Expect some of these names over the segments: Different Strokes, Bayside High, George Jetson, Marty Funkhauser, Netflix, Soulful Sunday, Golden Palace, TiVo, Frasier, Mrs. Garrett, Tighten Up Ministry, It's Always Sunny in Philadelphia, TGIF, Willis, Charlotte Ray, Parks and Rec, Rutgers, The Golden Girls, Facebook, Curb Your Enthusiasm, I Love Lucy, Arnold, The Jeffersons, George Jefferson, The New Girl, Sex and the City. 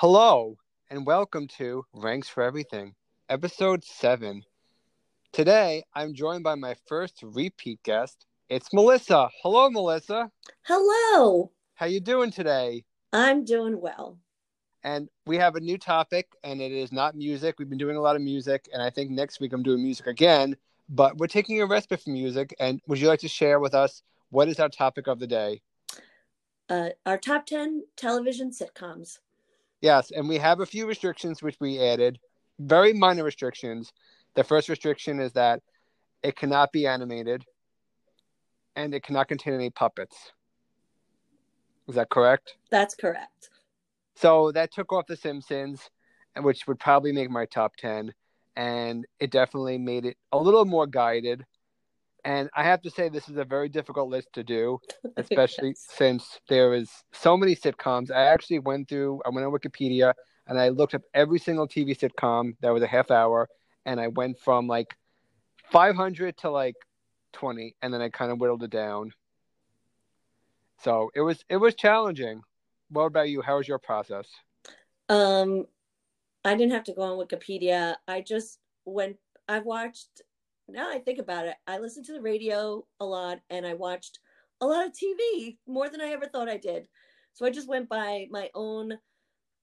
Hello, and welcome to Ranks for Everything, Episode 7. Today, I'm joined by my first repeat guest. It's Melissa. Hello, Melissa. Hello. How you doing today? I'm doing well. And we have a new topic, and it is not music. We've been doing a lot of music, and I think next week I'm doing music again. But we're taking a respite from music, and would you like to share with us what is our topic of the day? Our top 10 television sitcoms. Yes, and we have a few restrictions which we added, very minor restrictions. The first restriction is that it cannot be animated and it cannot contain any puppets. Is that correct? That's correct. So that took off The Simpsons, which would probably make my top 10, and it definitely made it a little more guided. And I have to say this is a very difficult list to do, especially yes. Since there is so many sitcoms. I went on Wikipedia and I looked up every single TV sitcom that was a half hour. And I went from 500 to 20. And then I kind of whittled it down. So it was challenging. What about you? How was your process? I didn't have to go on Wikipedia. Now I think about it, I listened to the radio a lot and I watched a lot of TV, more than I ever thought I did. So I just went by my own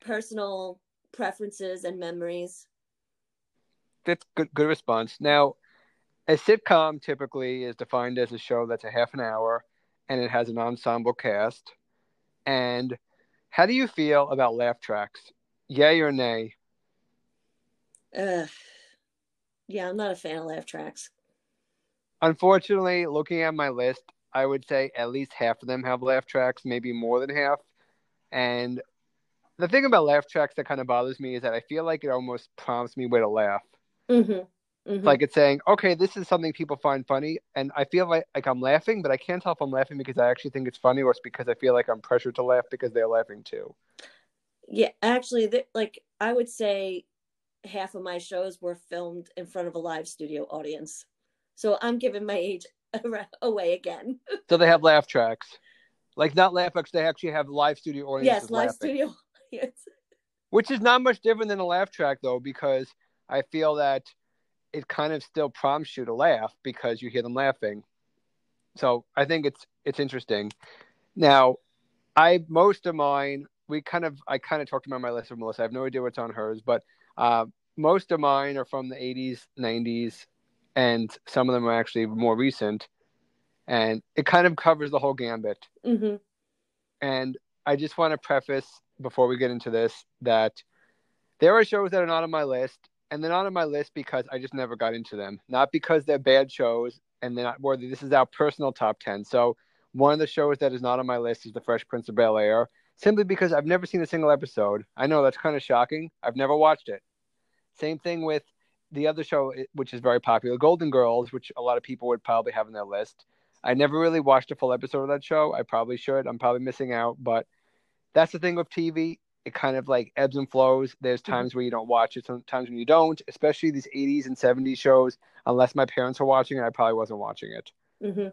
personal preferences and memories. That's good response. Now, a sitcom typically is defined as a show that's a half an hour and it has an ensemble cast. And how do you feel about laugh tracks? Yay or nay? Yeah, I'm not a fan of laugh tracks. Unfortunately, looking at my list, I would say at least half of them have laugh tracks, maybe more than half. And the thing about laugh tracks that kind of bothers me is that I feel like it almost prompts me where to laugh. Mm-hmm. Mm-hmm. Like it's saying, okay, this is something people find funny. And I feel like I'm laughing, but I can't tell if I'm laughing because I actually think it's funny or it's because I feel like I'm pressured to laugh because they're laughing too. Yeah, actually, I would say half of my shows were filmed in front of a live studio audience. So I'm giving my age away again. So they have laugh tracks. Not laugh tracks, they actually have live studio audiences. Yes, live studio audience. Which is not much different than a laugh track, though, because I feel that it kind of still prompts you to laugh because you hear them laughing. So I think it's interesting. Now, I talked about my list with Melissa. I have no idea what's on hers, but most of mine are from the 80s, 90s, and some of them are actually more recent. And it kind of covers the whole gambit. Mm-hmm. And I just want to preface before we get into this that there are shows that are not on my list. And they're not on my list because I just never got into them. Not because they're bad shows and they're not worthy. This is our personal top 10. So one of the shows that is not on my list is The Fresh Prince of Bel-Air. Simply because I've never seen a single episode. I know that's kind of shocking. I've never watched it. Same thing with the other show, which is very popular, Golden Girls, which a lot of people would probably have on their list. I never really watched a full episode of that show. I probably should. I'm probably missing out. But that's the thing with TV. It kind of ebbs and flows. There's times where you don't watch it, sometimes when you don't, especially these 80s and 70s shows, unless my parents were watching it, I probably wasn't watching it. Mm-hmm.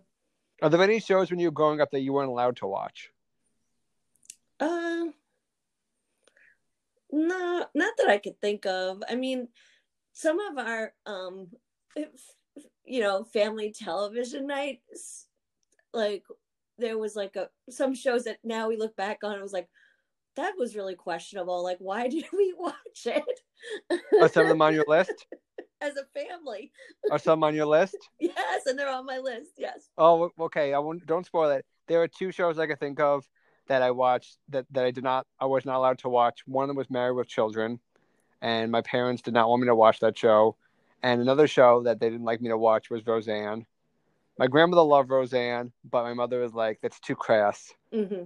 Are there any shows when you were growing up that you weren't allowed to watch? No, not that I could think of. I mean, some of our, family television nights, there was some shows that now we look back on, it was that was really questionable. Why did we watch it? Are some of them on your list? As a family. Are some on your list? Yes, and they're on my list, yes. Oh, okay. Don't spoil it. There are two shows I could think of that I watched that I was not allowed to watch. One of them was Married with Children, and my parents did not want me to watch that show. And another show that they didn't like me to watch was Roseanne. My grandmother loved Roseanne, but my mother was like, that's too crass. Mm-hmm.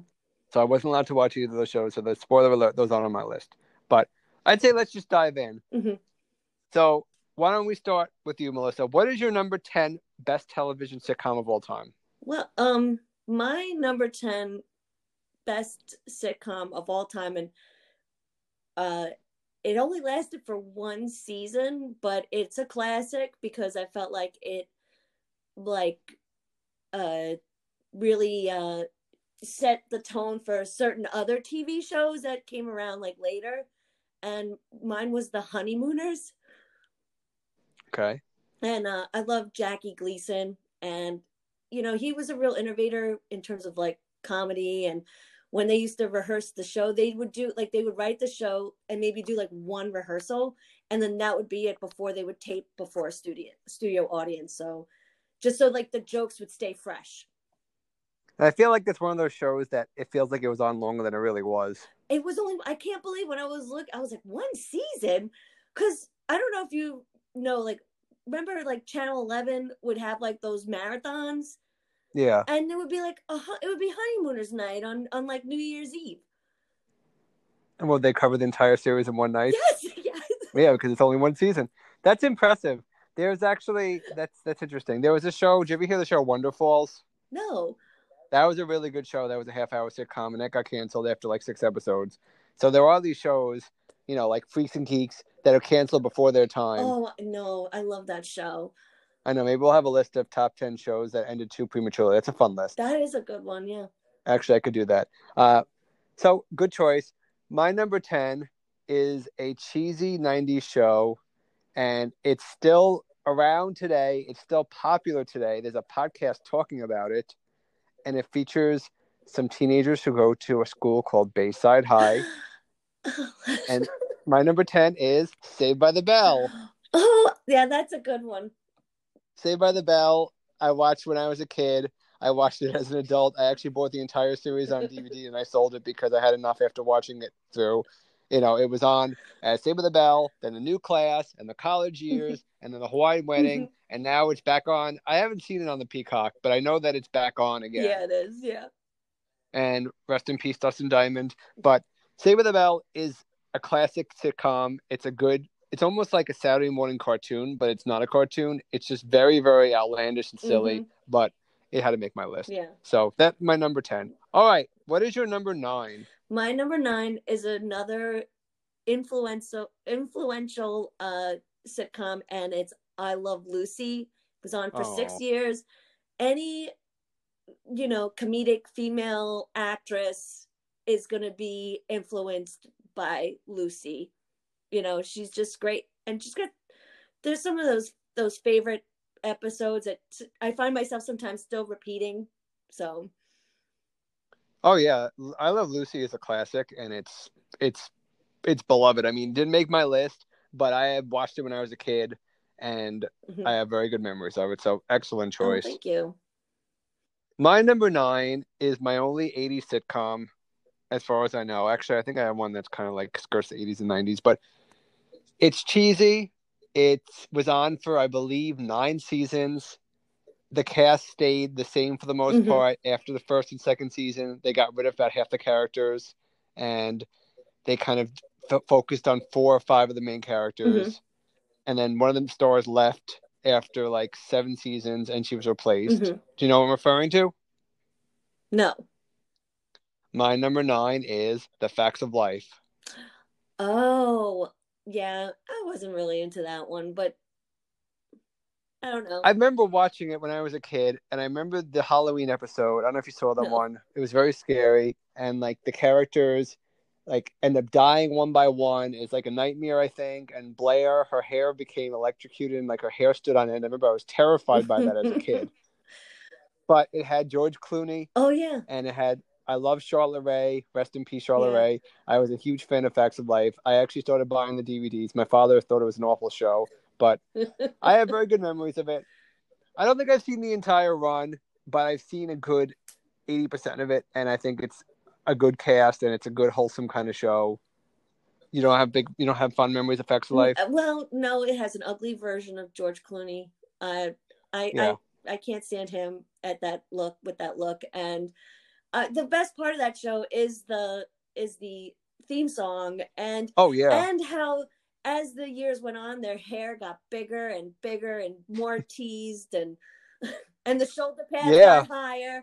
So I wasn't allowed to watch either of those shows. So the spoiler alert, those aren't on my list. But I'd say let's just dive in. Mm-hmm. So why don't we start with you, Melissa? What is your number 10 best television sitcom of all time? Well, my number 10... best sitcom of all time, and it only lasted for one season, but it's a classic because I felt like it really set the tone for certain other TV shows that came around like later. And mine was the Honeymooners. Okay. And I love Jackie Gleason. And, you know, he was a real innovator in terms of like comedy. And when they used to rehearse the show, they would do like, they would write the show and maybe do like one rehearsal. And then that would be it before they would tape before a studio audience. So just so like the jokes would stay fresh. And I feel like that's one of those shows that it feels like it was on longer than it really was. It was only, I can't believe when I was looking, I was like, one season? Because I don't know if you know, like, remember like Channel 11 would have like those marathons? Yeah. And there would be like, it would be Honeymooners night on like New Year's Eve. And would they cover the entire series in one night? Yes, yes. Yeah, because it's only one season. That's impressive. There's actually, that's interesting. There was a show, did you ever hear the show Wonder Falls? No. That was a really good show. That was a half-hour sitcom, and that got canceled after, like, 6 episodes. So there are these shows, you know, like Freaks and Geeks, that are canceled before their time. Oh, no. I love that show. I know. Maybe we'll have a list of top 10 shows that ended too prematurely. That's a fun list. That is a good one, yeah. Actually, I could do that. So, good choice. My number 10 is a cheesy 90s show, and it's still around today. It's still popular today. There's a podcast talking about it. And it features some teenagers who go to a school called Bayside High. And my number 10 is Saved by the Bell. Oh, yeah, that's a good one. Saved by the Bell, I watched when I was a kid. I watched it as an adult. I actually bought the entire series on DVD and I sold it because I had enough after watching it through. You know, it was on Saved by the Bell, then the new class, and the college years, and then the Hawaiian wedding, and now it's back on. I haven't seen it on the Peacock, but I know that it's back on again. Yeah, it is, yeah. And rest in peace, Dustin Diamond. But Saved by the Bell is a classic sitcom. It's a good, it's almost like a Saturday morning cartoon, but it's not a cartoon. It's just very, very outlandish and silly, but it had to make my list. Yeah. So that's my number 10. All right, what is your number 9? My number 9 is another influential sitcom, and it's I Love Lucy. It was on for 6 years. Any, you know, comedic female actress is going to be influenced by Lucy. You know, she's just great. And she's got, there's some of those favorite episodes that I find myself sometimes still repeating, so... Oh yeah, I Love Lucy is a classic, and it's beloved. I mean, didn't make my list, but I have watched it when I was a kid, and I have very good memories of it. So excellent choice. Oh, thank you. My number 9 is my only 80s sitcom, as far as I know. Actually, I think I have one that's kind of like skirts the 80s and 90s, but it's cheesy. It was on for, I believe, 9 seasons. The cast stayed the same for the most part. After the first and second season, they got rid of about half the characters, and they kind of focused on 4 or 5 of the main characters. And then one of the stars left after like 7 seasons, and she was replaced. Do you know what I'm referring to? No. My number 9 is The Facts of Life. Oh, yeah. I wasn't really into that one, but I don't know. I remember watching it when I was a kid, and I remember the Halloween episode. I don't know if you saw that one. It was very scary, and like the characters like end up dying one by one. It's like a nightmare, I think. And Blair, her hair became electrocuted, and like her hair stood on end. I remember I was terrified by that as a kid. But it had George Clooney. Oh yeah. And it had I love Charlotte Ray. Rest in peace, Charlotte Ray. I was a huge fan of Facts of Life. I actually started buying the DVDs. My father thought it was an awful show. But I have very good memories of it. I don't think I've seen the entire run, but I've seen a good 80% of it. And I think it's a good cast, and it's a good, wholesome kind of show. You don't have fun memories of Facts of Life? Well, no, it has an ugly version of George Clooney. I can't stand him with that look. And the best part of that show is the theme song. And, and how... As the years went on, their hair got bigger and bigger and more teased, and the shoulder pads got higher.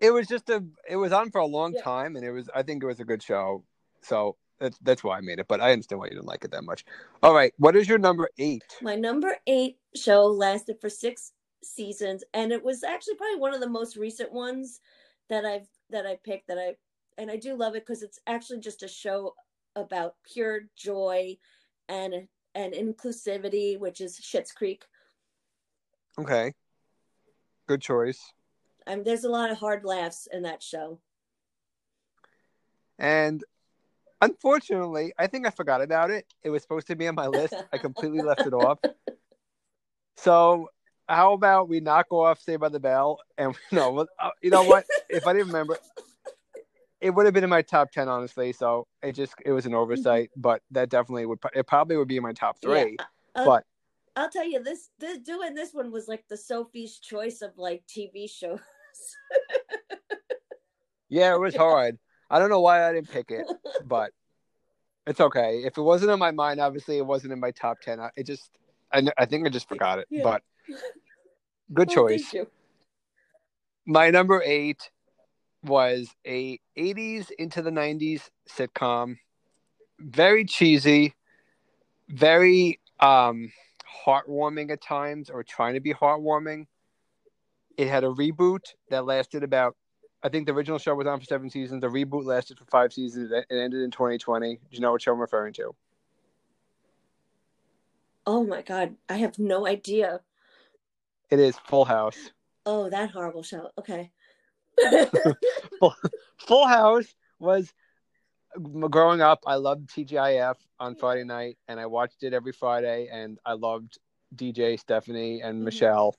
It was on for a long time, and I think it was a good show. So that's why I made it, but I understand why you didn't like it that much. All right. What is your number 8? My number 8 show lasted for 6 seasons, and it was actually probably one of the most recent ones that I picked, and I do love it because it's actually just a show about pure joy and inclusivity, which is Schitt's Creek. Okay. Good choice. There's a lot of hard laughs in that show. And unfortunately, I think I forgot about it. It was supposed to be on my list. I completely left it off. So how about we knock off Saved by the Bell? And no, you know what? If I didn't remember, it would have been in my top 10, honestly. So it was an oversight, but that definitely would be in my top 3. Yeah. But I'll tell you, this doing this one was like the Sophie's Choice of like TV shows. Yeah, it was hard. I don't know why I didn't pick it, but it's okay. If it wasn't in my mind, obviously it wasn't in my top 10. I think I just forgot it, yeah. But good choice. Thank you. My number 8 was a 80s into the 90s sitcom. Very cheesy, very heartwarming at times, or trying to be heartwarming. It had a reboot that lasted about, I think the original show was on for 7 seasons. The reboot lasted for 5 seasons. It ended in 2020. Do you know what show I'm referring to? Oh my God, I have no idea. It is Full House. Oh, that horrible show. Okay. Full House was, growing up, I loved TGIF on Friday night, and I watched it every Friday, and I loved DJ, Stephanie, and Michelle,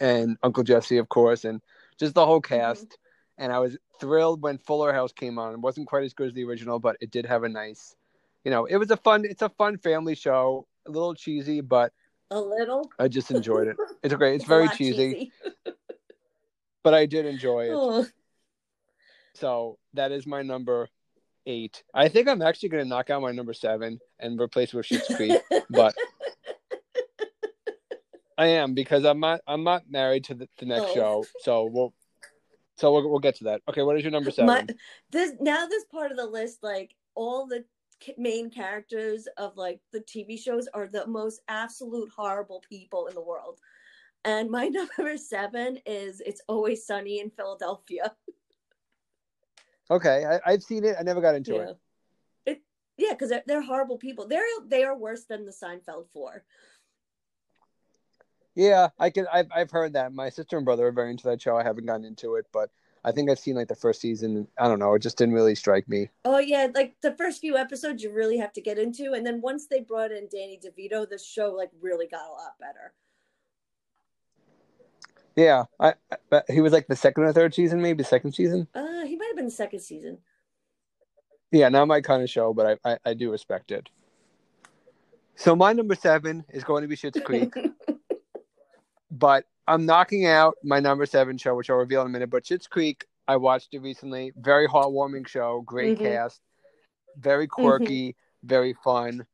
and Uncle Jesse, of course, and just the whole cast. Mm-hmm. And I was thrilled when Fuller House came on. It wasn't quite as good as the original, but it did have a nice, it was a fun family show, a little cheesy, but I just enjoyed it. It's okay. It's very cheesy, but I did enjoy it. Oh. So that is my number 8. I think I'm actually going to knock out my number 7 and replace it with Schitt's Creek, but I am, because I'm not married to the next show, so we'll get to that. Okay, what is your number 7? This part of the list, like all the main characters of like the TV shows are the most absolute horrible people in the world, and my number 7 is It's Always Sunny in Philadelphia. Okay, I've seen it. I never got into it. Yeah, because they're horrible people. They are worse than the Seinfeld 4. Yeah, I've heard that. My sister and brother are very into that show. I haven't gotten into it, but I think I've seen like the first season. I don't know. It just didn't really strike me. Oh yeah, like the first few episodes you really have to get into, and then once they brought in Danny DeVito, the show like really got a lot better. Yeah, but he was like the second or third season, maybe second season. He might have been the second season. Yeah, not my kind of show, but I do respect it. So my number 7 is going to be Schitt's Creek. But I'm knocking out my number 7 show, which I'll reveal in a minute. But Schitt's Creek, I watched it recently. Very heartwarming show. Great cast. Very quirky. Very fun.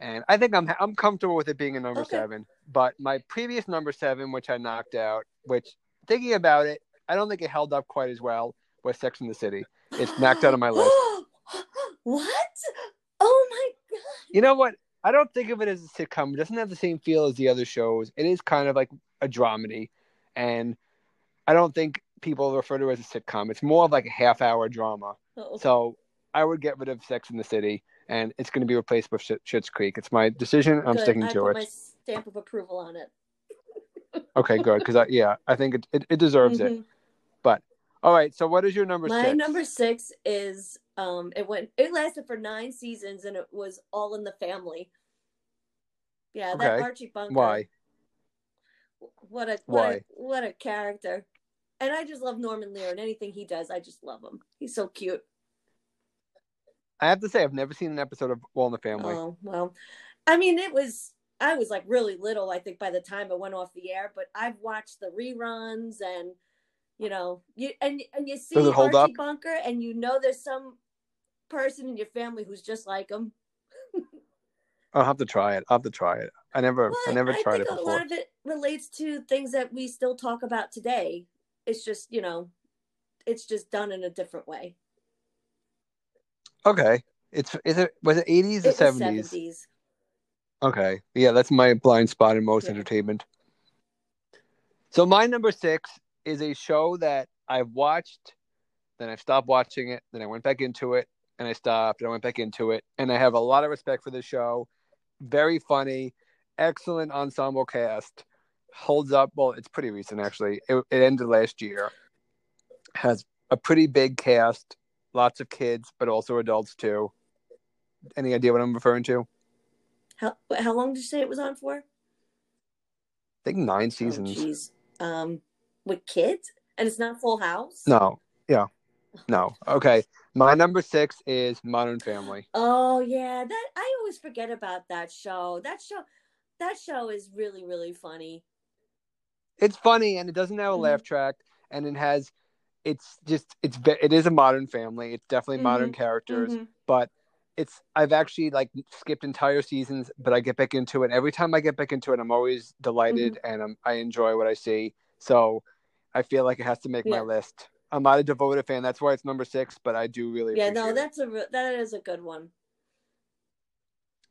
And I think I'm comfortable with it being a number 7. But my previous number 7, which I knocked out, which thinking about it, I don't think it held up quite as well, was Sex and the City. It's knocked out of my list. What? Oh my God. You know what? I don't think of it as a sitcom. It doesn't have the same feel as the other shows. It is kind of like a dramedy. And I don't think people refer to it as a sitcom. It's more of like a half-hour drama. Oh. So I would get rid of Sex and the City. And it's going to be replaced with Schitt's Creek. It's my decision. I'm sticking to it. I put my stamp of approval on it. Okay, good. Because, I think it deserves it. But, all right. So what is your number 6? My number 6 is... it lasted for 9 seasons, and it was All in the Family. Yeah, that Archie Bunker. Why? What a character! And I just love Norman Lear, and anything he does, I just love him. He's so cute. I have to say, I've never seen an episode of All in the Family. Oh well, I mean, I was like really little, I think, by the time it went off the air. But I've watched the reruns and. You see Archie Bunker, and there's some person in your family who's just like him. I'll have to try it. I never tried it before. A lot of it relates to things that we still talk about today. It's just, it's just done in a different way. Okay. Was it 80s or 70s? 70s. Okay. Yeah, that's my blind spot in most entertainment. So my number 6 is a show that I've watched, then I've stopped watching it, then I went back into it, and I stopped, and I went back into it. And I have a lot of respect for the show. Very funny, excellent ensemble cast. Holds up. Well, it's pretty recent, actually. It ended last year. Has a pretty big cast. Lots of kids, but also adults, too. Any idea what I'm referring to? How long did you say it was on for? I think 9 seasons. Oh, with kids? And it's not Full House? No. Yeah. No. Okay. My number 6 is Modern Family. Oh, yeah. That I always forget about that show. That show is really, really funny. It's funny, and it doesn't have a laugh track, and it has... It is a modern family. It's definitely modern characters, but I've actually skipped entire seasons, but I get back into it. Every time I get back into it, I'm always delighted and I enjoy what I see. So I feel like it has to make my list. I'm not a devoted fan. That's why it's number 6, but I do really appreciate it. That is a good one.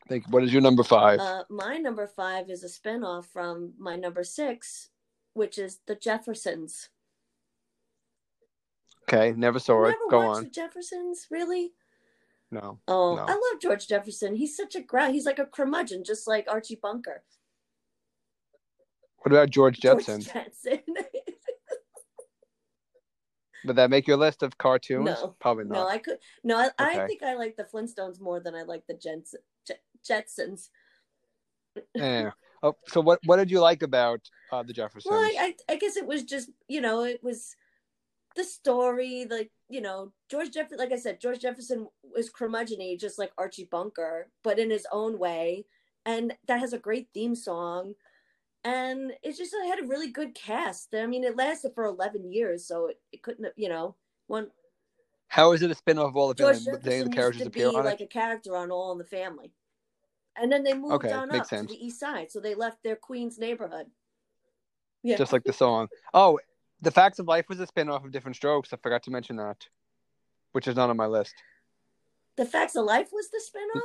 Thank you. What is your number 5? My number 5 is a spinoff from my number 6, which is The Jeffersons. Okay, never saw it. Go on. The Jeffersons, really? No. Oh, no. I love George Jefferson. He's such a ground. He's like a curmudgeon, just like Archie Bunker. What about George Jetson? George Jetson. Would that make your list of cartoons? No, probably not. I think I like the Flintstones more than I like the Jetsons. Yeah. Oh, so what did you like about the Jeffersons? Well, I guess it was just the story, George Jefferson, like I said, George Jefferson was curmudgeon-y, just like Archie Bunker, but in his own way. And that has a great theme song. And it just had a really good cast. I mean, it lasted for 11 years, so it couldn't have, one. How is it a spin-off of All the Family? George Jefferson the characters used to be a character on All in the Family. And then they moved to the East Side, so they left their Queens neighborhood. Yeah. Just like the song. Oh, The Facts of Life was a spin-off of Different Strokes. I forgot to mention that, which is not on my list. The Facts of Life was the spin-off?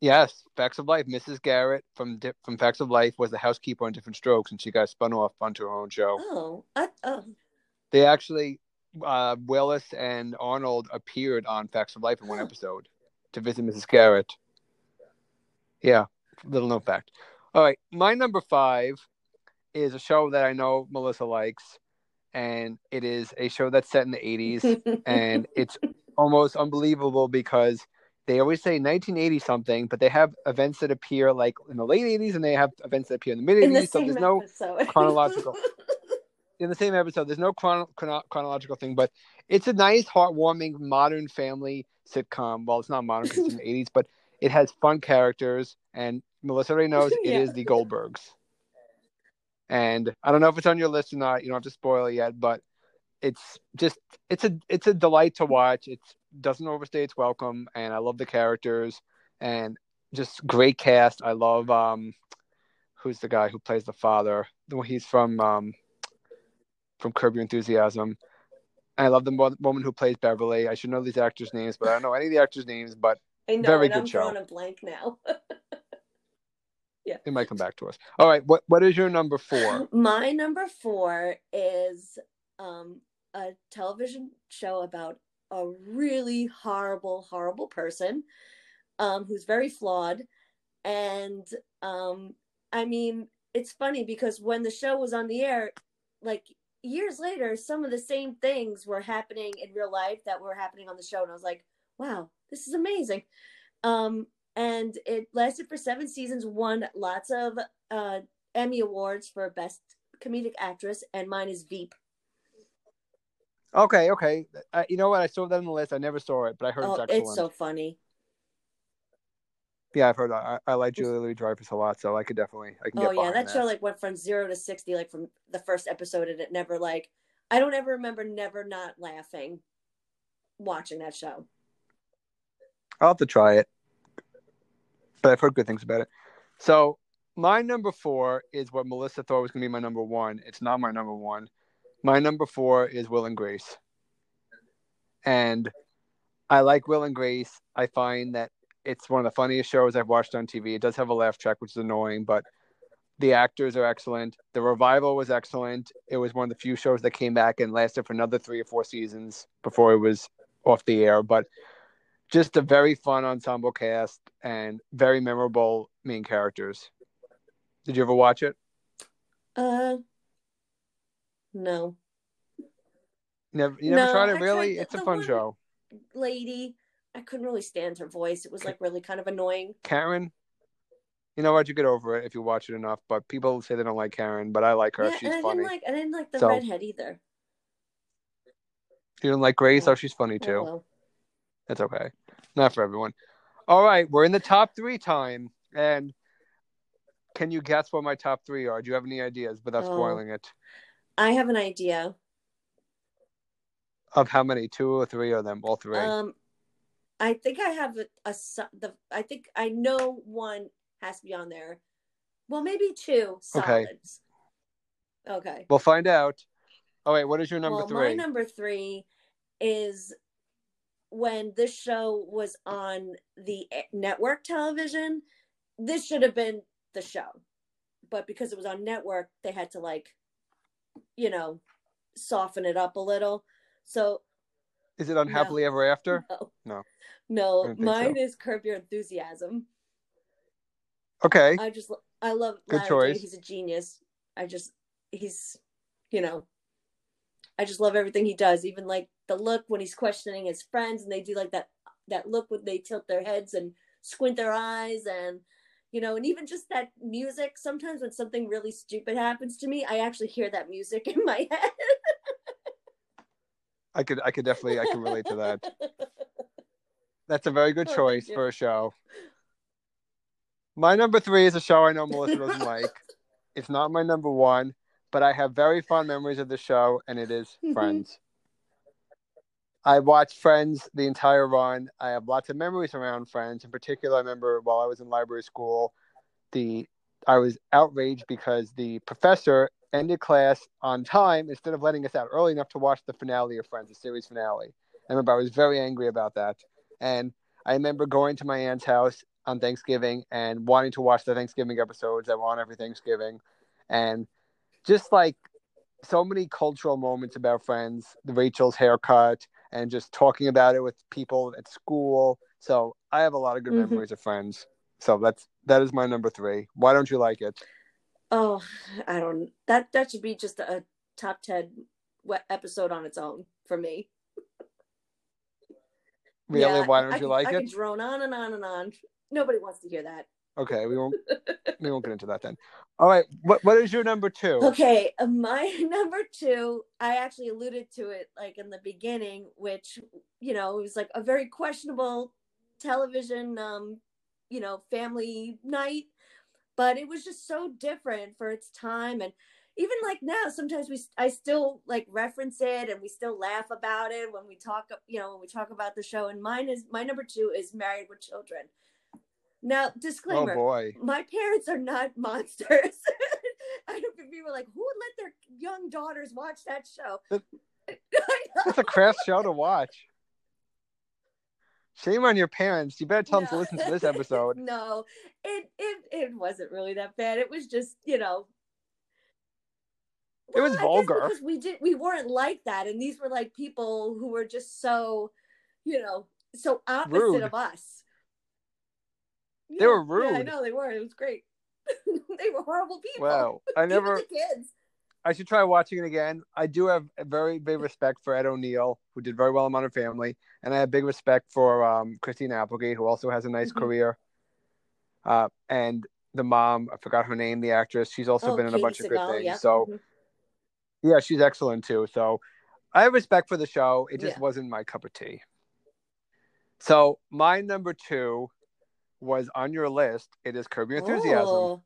Yes, Facts of Life. Mrs. Garrett from Facts of Life was the housekeeper on Different Strokes, and she got spun off onto her own show. Oh. They actually, Willis and Arnold appeared on Facts of Life in one episode to visit Mrs. Garrett. Yeah, little known fact. All right, my number 5... is a show that I know Melissa likes, and it is a show that's set in the 80s, and it's almost unbelievable because they always say 1980 something, but they have events that appear in the late 80s, and they have events that appear in the mid 80s, so there's no chronological in the same episode. There's no chronological thing, but it's a nice, heartwarming modern family sitcom. Well, it's not modern because it's in the 80s, but it has fun characters, and Melissa already knows it is The Goldbergs. And I don't know if it's on your list or not. You don't have to spoil it yet, but it's a delight to watch. It doesn't overstay its welcome, and I love the characters and just great cast. I love who's the guy who plays the father? He's from Curb Your Enthusiasm. And I love the woman who plays Beverly. I should know these actors' names, but I don't know any of the actors' names. But I know, very good show. I'm drawing a blank now. Yeah. It might come back to us. All right. What is your number 4? My number 4 is a television show about a really horrible, horrible person who's very flawed. And I mean, it's funny because when the show was on the air, years later, some of the same things were happening in real life that were happening on the show. And I was like, wow, this is amazing. And it lasted for 7 seasons, won lots of Emmy Awards for Best Comedic Actress, and mine is Veep. Okay. You know what? I saw that on the list. I never saw it, but I heard it's excellent. It's so funny. Yeah, I've heard that. I like Julia Louis-Dreyfus a lot, so I could definitely... that show went from 0 to 60 from the first episode, and it never I don't ever remember never not laughing watching that show. I'll have to try it. But I've heard good things about it. So my number 4 is what Melissa thought was going to be my number 1. It's not my number 1. My number 4 is Will and Grace. And I like Will and Grace. I find that it's one of the funniest shows I've watched on TV. It does have a laugh track, which is annoying, but The actors are excellent. The revival was excellent. It was one of the few shows that came back and lasted for another 3 or 4 seasons before it was off the air. But just a very fun ensemble cast and very memorable main characters. Did you ever watch it? No. You never tried it, really? It's a fun show. Lady, I couldn't really stand her voice. It was like really kind of annoying. Karen? You know what? You get over it if you watch it enough. But people say they don't like Karen, but I like her. Yeah, she's funny. I didn't like the redhead either. You didn't like Grace? Oh, she's funny too. Well. That's okay. Not for everyone. All right, we're in the top 3 time. And can you guess what my top 3 are? Do you have any ideas? But that's spoiling it. I have an idea. Of how many? 2 or 3 of them? All 3? I think I have I think I know one has to be on there. Well, maybe 2 solids. Okay. We'll find out. All right, what is your number 3? My number 3 is when this show was on the network television. This should have been the show. But because it was on network, they had to soften it up a little. So, is it Unhappily Ever After? No. Mine is Curb Your Enthusiasm. Okay. I love Larry. Good choice. He's a genius. I just love everything he does. Even the look when he's questioning his friends, and they do that look when they tilt their heads and squint their eyes, and and even just that music. Sometimes when something really stupid happens to me, I actually hear that music in my head. I could relate to that. That's a very good choice for a show. My number 3 is a show I know Melissa doesn't like. It's not my number 1, but I have very fond memories of the show, and it is Friends. I watched Friends the entire run. I have lots of memories around Friends. In particular, I remember while I was in library school, I was outraged because the professor ended class on time instead of letting us out early enough to watch the finale of Friends, the series finale. I remember I was very angry about that. And I remember going to my aunt's house on Thanksgiving and wanting to watch the Thanksgiving episodes that were on every Thanksgiving. And just so many cultural moments about Friends, Rachel's haircut, and just talking about it with people at school. So I have a lot of good memories of Friends. So that is my number 3. Why don't you like it? Oh, I don't. That should be just a top 10 episode on its own for me. Really? Yeah, why don't you like it? I could drone on and on and on. Nobody wants to hear that. Okay, we won't get into that then. All right, what is your number 2? Okay, my number 2, I actually alluded to it in the beginning, which it was a very questionable television, family night. But it was just so different for its time, and even now, sometimes I still reference it, and we still laugh about it when we talk, when we talk about the show. And my number 2 is Married with Children. Now, disclaimer: oh boy, my parents are not monsters. I know people were who would let their young daughters watch that show? It's a crass show to watch. Shame on your parents. You better tell them to listen to this episode. No, it wasn't really that bad. It was just, it was vulgar. Because we weren't like that. And these were people who were just so, so opposite rude. Of us. They were rude. Yeah, I know they were. It was great. They were horrible people. Wow. Even the kids. I should try watching it again. I do have a very big respect for Ed O'Neill, who did very well in Modern Family. And I have big respect for Christine Applegate, who also has a nice career. And the mom, I forgot her name, the actress. She's also been in Katie a bunch Segal, of good things. Yeah. So, yeah, she's excellent, too. So, I have respect for the show. It just wasn't my cup of tea. So, my number 2 was on your list. It is Curb Your Enthusiasm. Oh.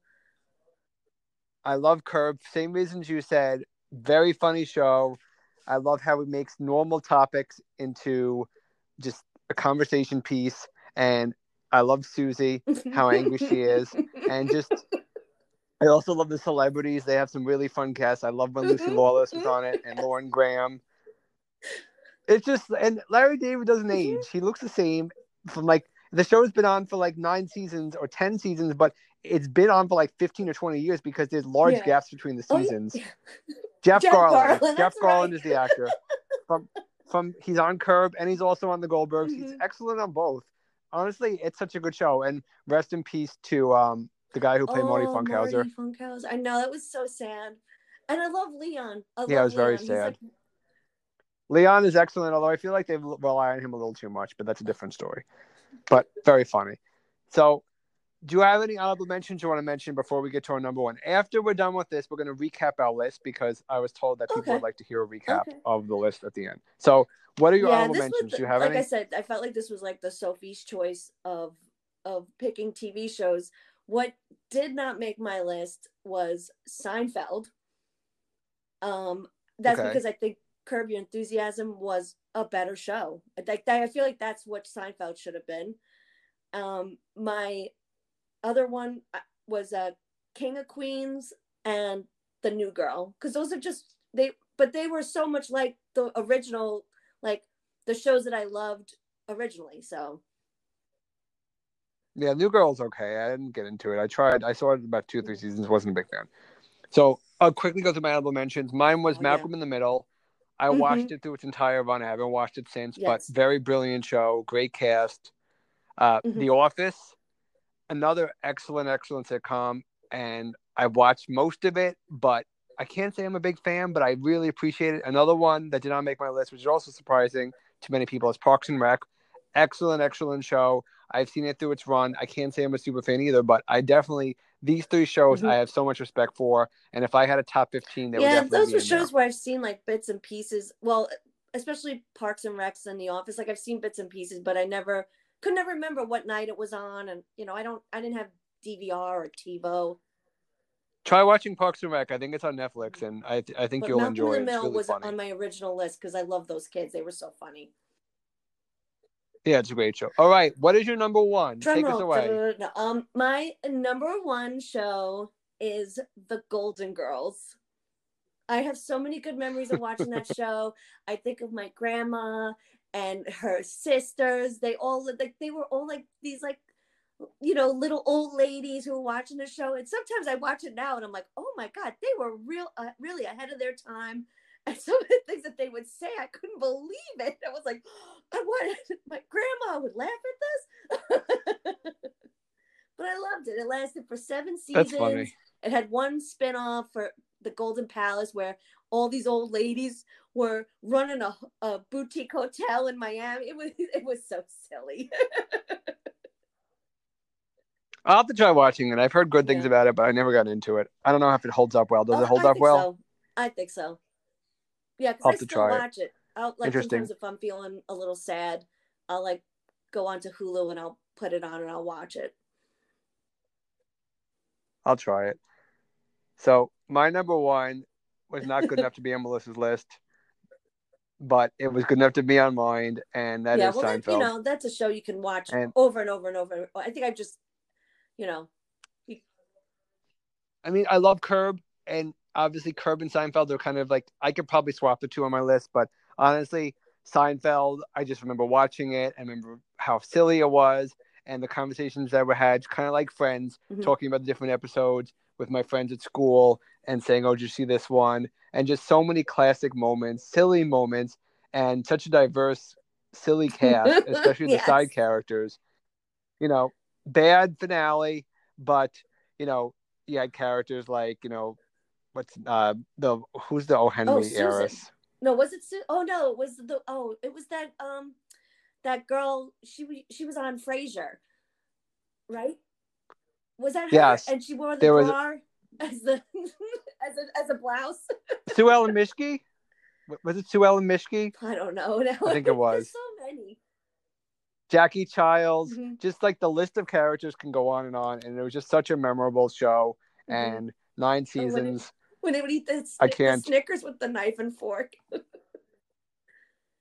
I love Curb. Same reasons you said. Very funny show. I love how he makes normal topics into just a conversation piece. And I love Susie, how angry she is. And I also love the celebrities. They have some really fun casts. I love when Lucy Lawless was on it and Lauren Graham. It's and Larry David doesn't age. He looks the same from the show's been on for like 9 seasons or 10 seasons, but it's been on for like 15 or 20 years because there's large gaps between the seasons. Oh, yeah. Jeff Garland. Jeff Garland is the actor. He's on Curb and he's also on The Goldbergs. Mm-hmm. He's excellent on both. Honestly, it's such a good show. And rest in peace to the guy who played Marty Funkhauser. Marty Funkhauser. I know, that was so sad. And I love Leon. It was very sad. Like... Leon is excellent, although I feel like they rely on him a little too much, but that's a different story. But very funny. So, do you have any honorable mentions you want to mention before we get to our number one? After we're done with this, we're going to recap our list because I was told that people would like to hear a recap of the list at the end. So, what are your honorable mentions? Do you have any? Like I said, I felt like this was like the Sophie's choice of picking TV shows. What did not make my list was Seinfeld. That's because I think Curb Your Enthusiasm was a better show. Like, I feel like that's what Seinfeld should have been. My other one was King of Queens and The New Girl, because those are just they were so much like the original, like the shows that I loved originally. So yeah, New Girl's okay. I didn't get into it. I tried. I saw it about 2 or 3 seasons. Wasn't a big fan. So I'll quickly go through my honorable mentions. Mine was Malcolm in the Middle. I watched it through its entire run. I haven't watched it since, but very brilliant show. Great cast. The Office, another excellent sitcom, and I watched most of it, but I can't say I'm a big fan, but I really appreciate it. Another one that did not make my list, which is also surprising to many people, is Parks and Rec. Excellent show. I've seen it through its run. I can't say I'm a super fan either, but I definitely, these three shows I have so much respect for, and if I had a top 15, they would definitely be in there. Yeah, those were shows where I've seen like bits and pieces, well, especially Parks and Rec and The Office, like I've seen bits and pieces, but I could never remember what night it was on, and you know, I didn't have DVR or TiVo. Try watching Parks and Rec. I think it's on Netflix, and I think you'll enjoy it. Malcolm in the Middle was on my original list because I love those kids. They were so funny. Yeah, it's a great show. All right, what is your number one? Take us away. My number one show is The Golden Girls. I have so many good memories of watching that show. I think of my grandma and her sisters. They all were all these little old ladies who were watching the show. And sometimes I watch it now and I'm like, oh my God, they were really ahead of their time. And some of the things that they would say, I couldn't believe it. I was like, my grandma would laugh at this. But I loved it. It lasted for 7 seasons. That's funny. It had one spinoff for the Golden Palace where all these old ladies were running a boutique hotel in Miami. It was so silly. I'll have to try watching it. I've heard good things about it, but I never got into it. I don't know if it holds up well. Does it hold up well? So. I think so. Yeah, because I still watch it. I'll, like, sometimes if I'm feeling a little sad, I'll like go onto Hulu and I'll put it on and I'll watch it. I'll try it. So my number one was not good enough to be on Melissa's list, but it was good enough to be on mine, and that is Seinfeld. That, that's a show you can watch over and over and over. I think I just, I mean, I love Curb, and obviously Curb and Seinfeld are kind of like, I could probably swap the two on my list, but honestly, Seinfeld, I just remember watching it. I remember how silly it was and the conversations that were had, kind of like Friends, talking about the different episodes with my friends at school and saying, oh, did you see this one? And just so many classic moments, silly moments, and such a diverse, silly cast, especially the side characters. Bad finale, but, you had characters like, who's the O. Henry heiress? No, was it Susan? Oh, no, it was that that girl, she was on Frasier, right? Was that her? Yes. And she wore the bra as a blouse. Sue Ellen Mischke? Was it Sue Ellen Mischke? I don't know. No. I think it was. There's so many. Jackie Childs. Just like the list of characters can go on. And it was just such a memorable show. And 9 seasons. When they would eat the Snickers with the knife and fork.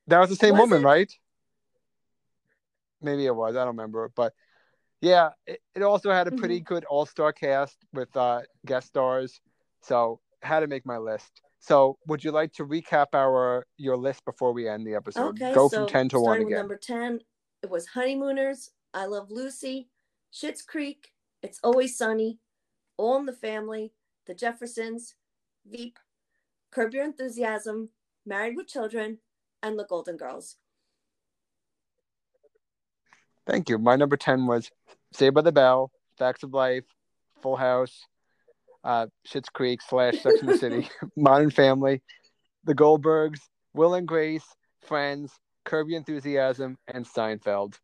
That was the same woman, right? Maybe it was. I don't remember. But yeah, it also had a pretty good all-star cast with guest stars. So had to make my list. So would you like to recap your list before we end the episode? Okay, go from 10 to 1 again. With number 10, it was Honeymooners. I Love Lucy, Schitt's Creek, It's Always Sunny, All in the Family, The Jeffersons, Veep, Curb Your Enthusiasm, Married with Children, and The Golden Girls. Thank you. My number 10 was Saved by the Bell, Facts of Life, Full House, Schitt's Creek / Sex and the City, Modern Family, The Goldbergs, Will and Grace, Friends, Curb Your Enthusiasm, and Seinfeld.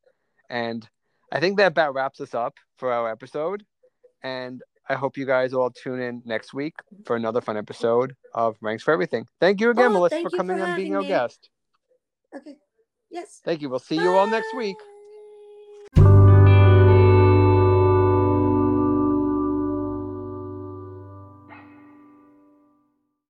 And I think that about wraps us up for our episode. And I hope you guys all tune in next week for another fun episode of Ranks for Everything. Thank you again, Melissa, for coming and being our guest. Okay. Yes. Thank you. We'll see you all next week.